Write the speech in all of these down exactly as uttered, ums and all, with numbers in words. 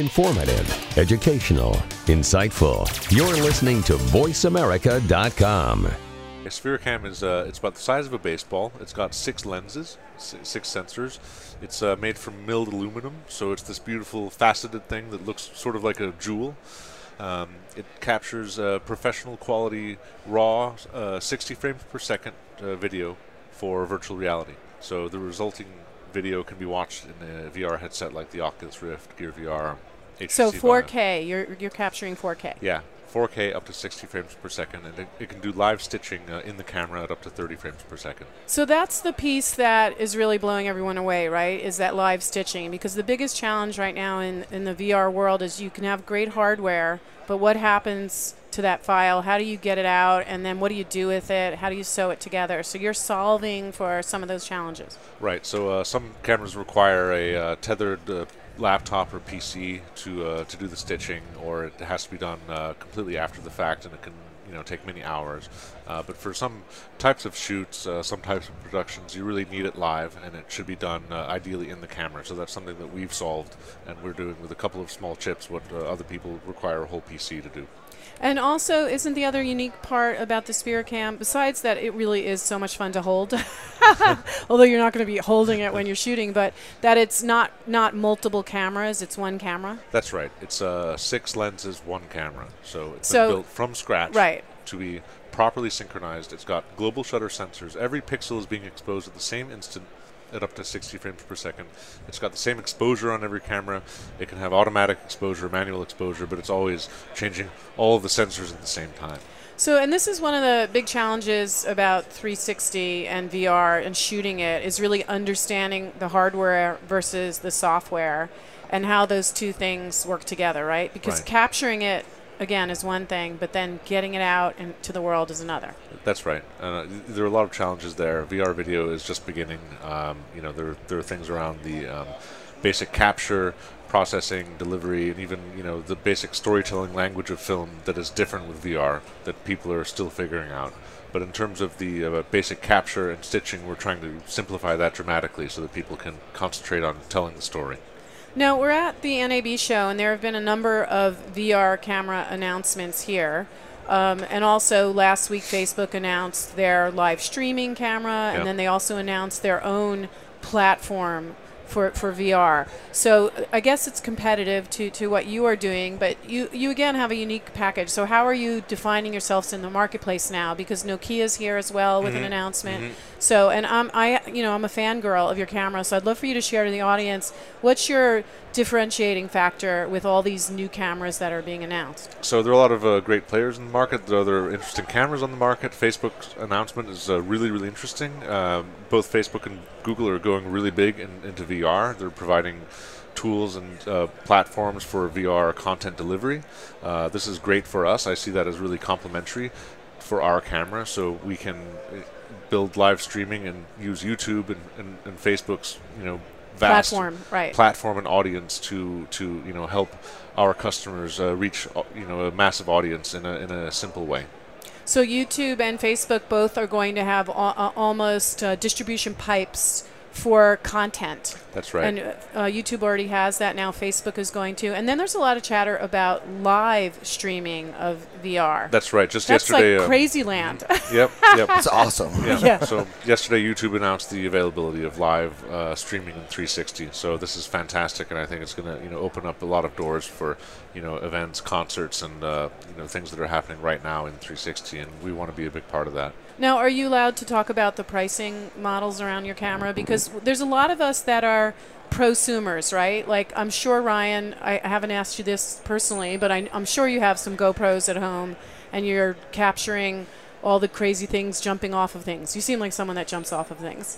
Informative, educational, insightful. You're listening to voice america dot com. Sphericam is uh, it's about the size of a baseball. It's got six lenses, six sensors. It's uh, made from milled aluminum, so it's this beautiful faceted thing that looks sort of like a jewel. Um, it captures uh, professional quality raw uh, sixty frames per second uh, video for virtual reality. So the resulting video can be watched in a V R headset like the Oculus Rift, Gear V R, H T C. So four K, you're you're capturing four K. Yeah. four K up to sixty frames per second, and it, it can do live stitching uh, in the camera at up to thirty frames per second. So that's the piece that is really blowing everyone away, right, is that live stitching, because the biggest challenge right now in, in the V R world is you can have great hardware, but what happens to that file? How do you get it out, and then what do you do with it? How do you sew it together? So you're solving for some of those challenges. Right, so uh, some cameras require a uh, tethered uh, laptop or P C to uh, to do the stitching, or it has to be done uh, completely after the fact, and it can you know take many hours. Uh, but for some types of shoots, uh, some types of productions, you really need it live, and it should be done uh, ideally in the camera. So that's something that we've solved, and we're doing with a couple of small chips what uh, other people require a whole P C to do. And also, isn't the other unique part about the Sphericam, besides that it really is so much fun to hold, although you're not going to be holding it when you're shooting, but that it's not not multiple cameras, it's one camera? That's right. It's uh, six lenses, one camera. So it's so, been built from scratch right. to be properly synchronized. It's got global shutter sensors. Every pixel is being exposed at the same instant at up to sixty frames per second. It's got the same exposure on every camera. It can have automatic exposure, manual exposure, but it's always changing all of the sensors at the same time. So, and this is one of the big challenges about three sixty and V R and shooting it, is really understanding the hardware versus the software and how those two things work together, right? Because right. capturing it, again, is one thing, but then getting it out and to the world is another. That's right. Uh, there are a lot of challenges there. V R video is just beginning. Um, you know, there there are things around the um, basic capture, processing, delivery, and even you know the basic storytelling language of film that is different with V R that people are still figuring out. But in terms of the uh, basic capture and stitching, we're trying to simplify that dramatically so that people can concentrate on telling the story. Now, we're at the N A B show, and there have been a number of V R camera announcements here. Um, and also, last week, Facebook announced their live streaming camera, yep. and then they also announced their own platform for, for V R. So I guess it's competitive to, to what you are doing, but you, you, again, have a unique package. So how are you defining yourselves in the marketplace now? Because Nokia's here as well with mm-hmm. an announcement. Mm-hmm. So, and I'm, I, you know, I'm a fangirl of your camera, so I'd love for you to share to the audience, what's your differentiating factor with all these new cameras that are being announced? So there are a lot of uh, great players in the market. There are interesting cameras on the market. Facebook's announcement is uh, really, really interesting. Um, both Facebook and Google are going really big in, into V R. They're providing tools and uh, platforms for V R content delivery. Uh, this is great for us. I see that as really complementary for our camera, so we can build live streaming and use YouTube and, and, and Facebook's you know vast platform, right. platform and audience to to you know help our customers uh, reach you know a massive audience in a in a simple way. So YouTube and Facebook both are going to have a- almost uh, distribution pipes for content. That's right. And uh, YouTube already has that now. Facebook is going to. And then there's a lot of chatter about live streaming of V R. That's right. Just That's yesterday. That's like um, crazy land. Mm-hmm. Yep. Yep. It's awesome. Yeah. yeah. So yesterday YouTube announced the availability of live uh, streaming in three sixty. So this is fantastic, and I think it's going to you know open up a lot of doors for you know events, concerts, and uh, you know things that are happening right now in three sixty. And we want to be a big part of that. Now, are you allowed to talk about the pricing models around your camera? Because there's a lot of us that are prosumers, right? Like, I'm sure, Ryan, I, I haven't asked you this personally, but I, I'm sure you have some GoPros at home, and you're capturing all the crazy things jumping off of things. You seem like someone that jumps off of things.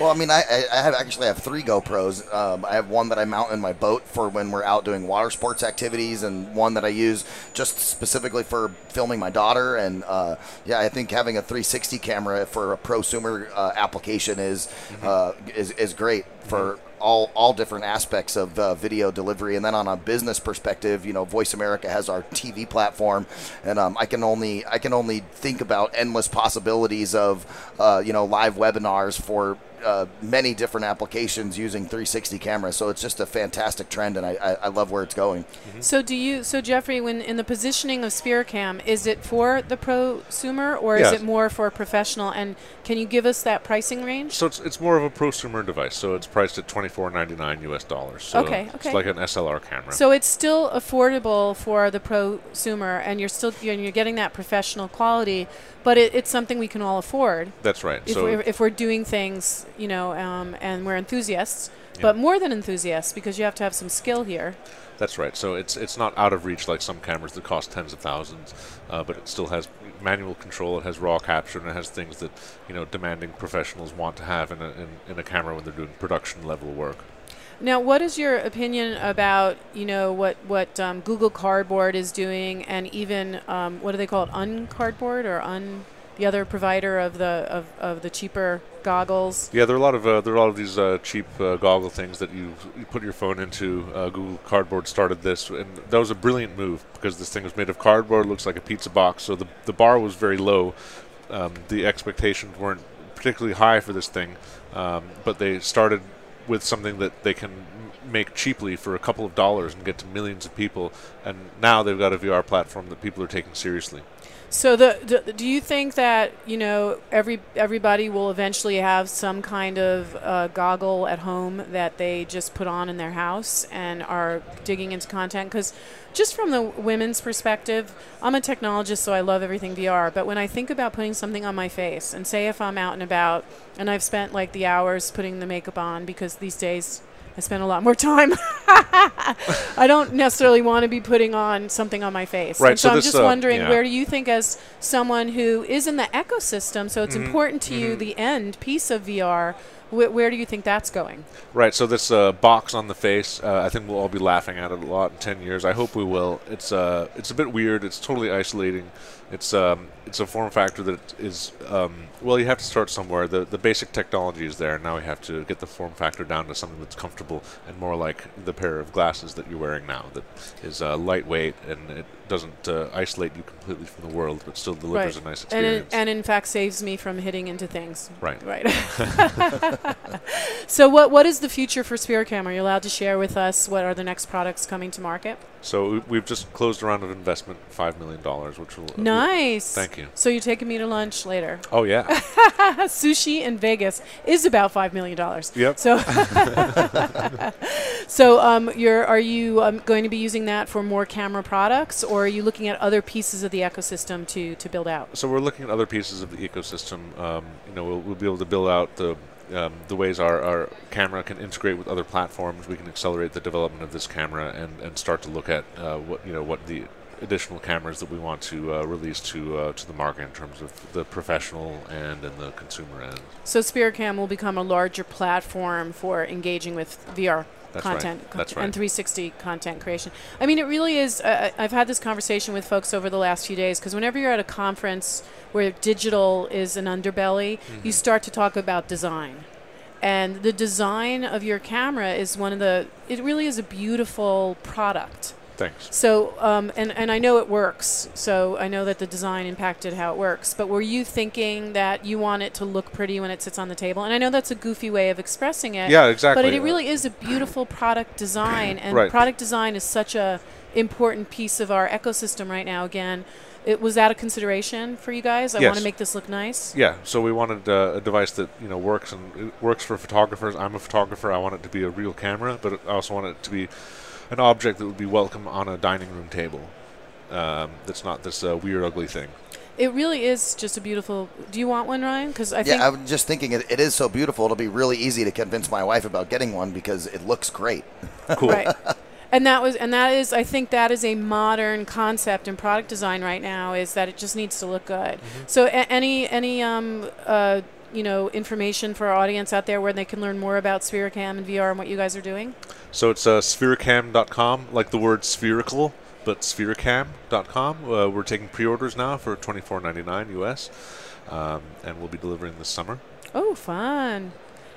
Well, I mean, I, I have actually have three GoPros. Um, I have one that I mount in my boat for when we're out doing water sports activities, and one that I use just specifically for filming my daughter. And uh, yeah, I think having a three sixty camera for a prosumer uh, application is, mm-hmm. uh, is is great mm-hmm. for all all different aspects of uh, video delivery. And then on a business perspective, you know, Voice America has our T V platform, and um, I can only I can only think about endless possibilities of, uh, you know, live webinars for uh, many different applications using three sixty cameras. So it's just a fantastic trend, and I, I, I love where it's going. Mm-hmm. So do you? So Jeffrey, when in the positioning of Sphericam, is it for the prosumer or yes. is it more for professional? And can you give us that pricing range? So it's it's more of a prosumer device. So it's priced at twenty-four ninety-nine U S dollars. So okay, okay. It's like an S L R camera. So it's still affordable for the prosumer, and you're still you're, you're getting that professional quality, but it, it's something we can all afford. That's right. If so we're, if we're doing things, you know, um, and we're enthusiasts, yeah. but more than enthusiasts, because you have to have some skill here. That's right. So it's it's not out of reach like some cameras that cost tens of thousands, uh, but it still has manual control. It has raw capture, and it has things that, you know, demanding professionals want to have in a, in, in a camera when they're doing production level work. Now, what is your opinion about, you know, what what um, Google Cardboard is doing, and even um, what do they call it, UnCardboard or Un? The other provider of the of, of the cheaper goggles. Yeah, there are a lot of uh, there are a lot of these uh, cheap uh, goggle things that you, you put your phone into. Uh, Google Cardboard started this, and that was a brilliant move because this thing was made of cardboard, looks like a pizza box. So the the bar was very low. Um, the expectations weren't particularly high for this thing, um, but they started with something that they can make cheaply for a couple of dollars and get to millions of people. And now they've got a V R platform that people are taking seriously. So the, the, do you think that, you know, every everybody will eventually have some kind of uh, goggle at home that they just put on in their house and are digging into content? Because just from the women's perspective, I'm a technologist, so I love everything V R. But when I think about putting something on my face, and say if I'm out and about, and I've spent like the hours putting the makeup on, because these days I spend a lot more time. I don't necessarily want to be putting on something on my face. Right, and so, so I'm just uh, wondering, yeah. where do you think, as someone who is in the ecosystem, so it's mm-hmm. important to mm-hmm. you, the end piece of V R, wh where do you think that's going? Right, so this uh, box on the face, uh, I think we'll all be laughing at it a lot in ten years. I hope we will. It's uh, it's a bit weird. It's totally isolating. It's um, it's a form factor that is, um, well, you have to start somewhere. The the basic technology is there, and now we have to get the form factor down to something that's comfortable and more like the pair of glasses that you're wearing now, that is uh, lightweight, and it doesn't uh, isolate you completely from the world, but still delivers right. a nice experience. And, and in fact saves me from hitting into things. Right. Right. So what what is the future for Sphericam? Are you allowed to share with us what are the next products coming to market? So we've just closed a round of investment, five million dollars, which will... Nice. Thank you. So you're taking me to lunch later. Oh, yeah. Sushi in Vegas is about five million dollars. Yep. So, so um, you're, are you um, going to be using that for more camera products, or are you looking at other pieces of the ecosystem to, to build out? So we're looking at other pieces of the ecosystem. Um, you know, we'll, we'll be able to build out the... Um, the ways our, our camera can integrate with other platforms. We can accelerate the development of this camera and, and start to look at uh, what you know what the additional cameras that we want to uh, release to uh, to the market in terms of the professional end and the consumer end. So Sphericam will become a larger platform for engaging with V R. That's content right. That's right. And three sixty content creation. I mean, it really is. Uh, I've had this conversation with folks over the last few days, because whenever you're at a conference where digital is an underbelly, mm-hmm. you start to talk about design. And the design of your camera is one of the, it really is a beautiful product. Thanks. So, um, and, and I know it works. So I know that the design impacted how it works. But were you thinking that you want it to look pretty when it sits on the table? And I know that's a goofy way of expressing it. Yeah, exactly. But it, it really is a beautiful product design. And right. product design is such a important piece of our ecosystem right now, again. It, was that a consideration for you guys? I yes. want to make this look nice. Yeah. So we wanted uh, a device that you know works and it works for photographers. I'm a photographer. I want it to be a real camera, but I also want it to be an object that would be welcome on a dining room table. Um, that's not this uh, weird, ugly thing. It really is just a beautiful... Do you want one, Ryan? Because I yeah, think... Yeah, I'm just thinking it, it is so beautiful. It'll be really easy to convince my wife about getting one because it looks great. Cool. Right. And that was, and that is, I think that is a modern concept in product design right now, is that it just needs to look good. Mm-hmm. So a any any um uh you know information for our audience out there where they can learn more about Sphericam and V R and what you guys are doing? So it's uh, sphericam dot com, like the word spherical, but sphericam dot com. Uh, we're taking pre-orders now for twenty-four ninety-nine U S, um, and we'll be delivering this summer. Oh, fun.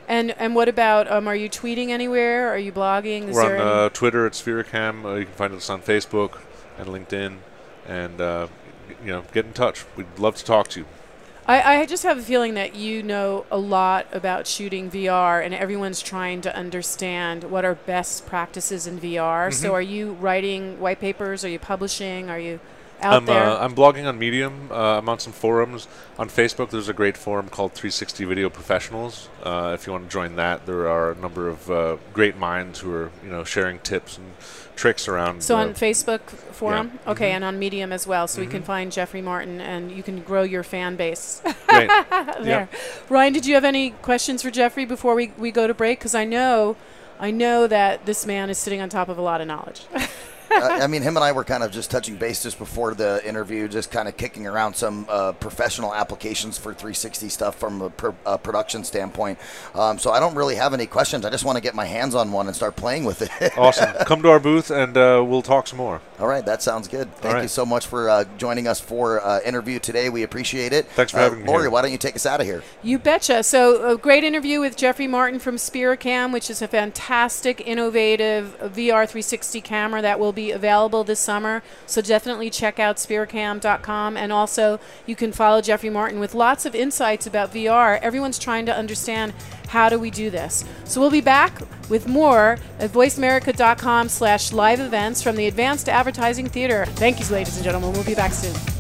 And and what about, um, are you tweeting anywhere? Are you blogging? Is we're on uh, Twitter at Sphericam. Uh, you can find us on Facebook and LinkedIn. And, uh, you know, get in touch. We'd love to talk to you. I, I just have a feeling that you know a lot about shooting V R, and everyone's trying to understand what are best practices in V R. Mm-hmm. So are you writing white papers? Are you publishing? Are you out I'm, there? Uh, I'm blogging on Medium. Uh, I'm on some forums. On Facebook, there's a great forum called three sixty Video Professionals. Uh, if you want to join that, there are a number of uh, great minds who are you know sharing tips and tricks around. So on Facebook forum? Yeah. Okay, mm-hmm. and on Medium as well, so mm-hmm. we can find Jeffrey Martin and you can grow your fan base. Great. There. Yeah. Ryan, did you have any questions for Jeffrey before we, we go to break? Because I know, I know that this man is sitting on top of a lot of knowledge. uh, I mean, him and I were kind of just touching base just before the interview, just kind of kicking around some uh, professional applications for three sixty stuff from a pr uh, production standpoint. Um, so I don't really have any questions. I just want to get my hands on one and start playing with it. Awesome. Come to our booth, and uh, we'll talk some more. All right. That sounds good. Thank you so much for uh, joining us for uh, interview today. We appreciate it. Thanks for uh, having me. Lori, why don't you take us out of here? You betcha. So a great interview with Jeffrey Martin from Sphericam, which is a fantastic, innovative V R three sixty camera that will be available this summer, so definitely check out sphericam dot com, and also you can follow Jeffrey Martin with lots of insights about V R. Everyone's trying to understand, how do we do this? So we'll be back with more at voice america dot com slash live events from the Advanced Advertising Theater. Thank you, ladies and gentlemen. We'll be back soon.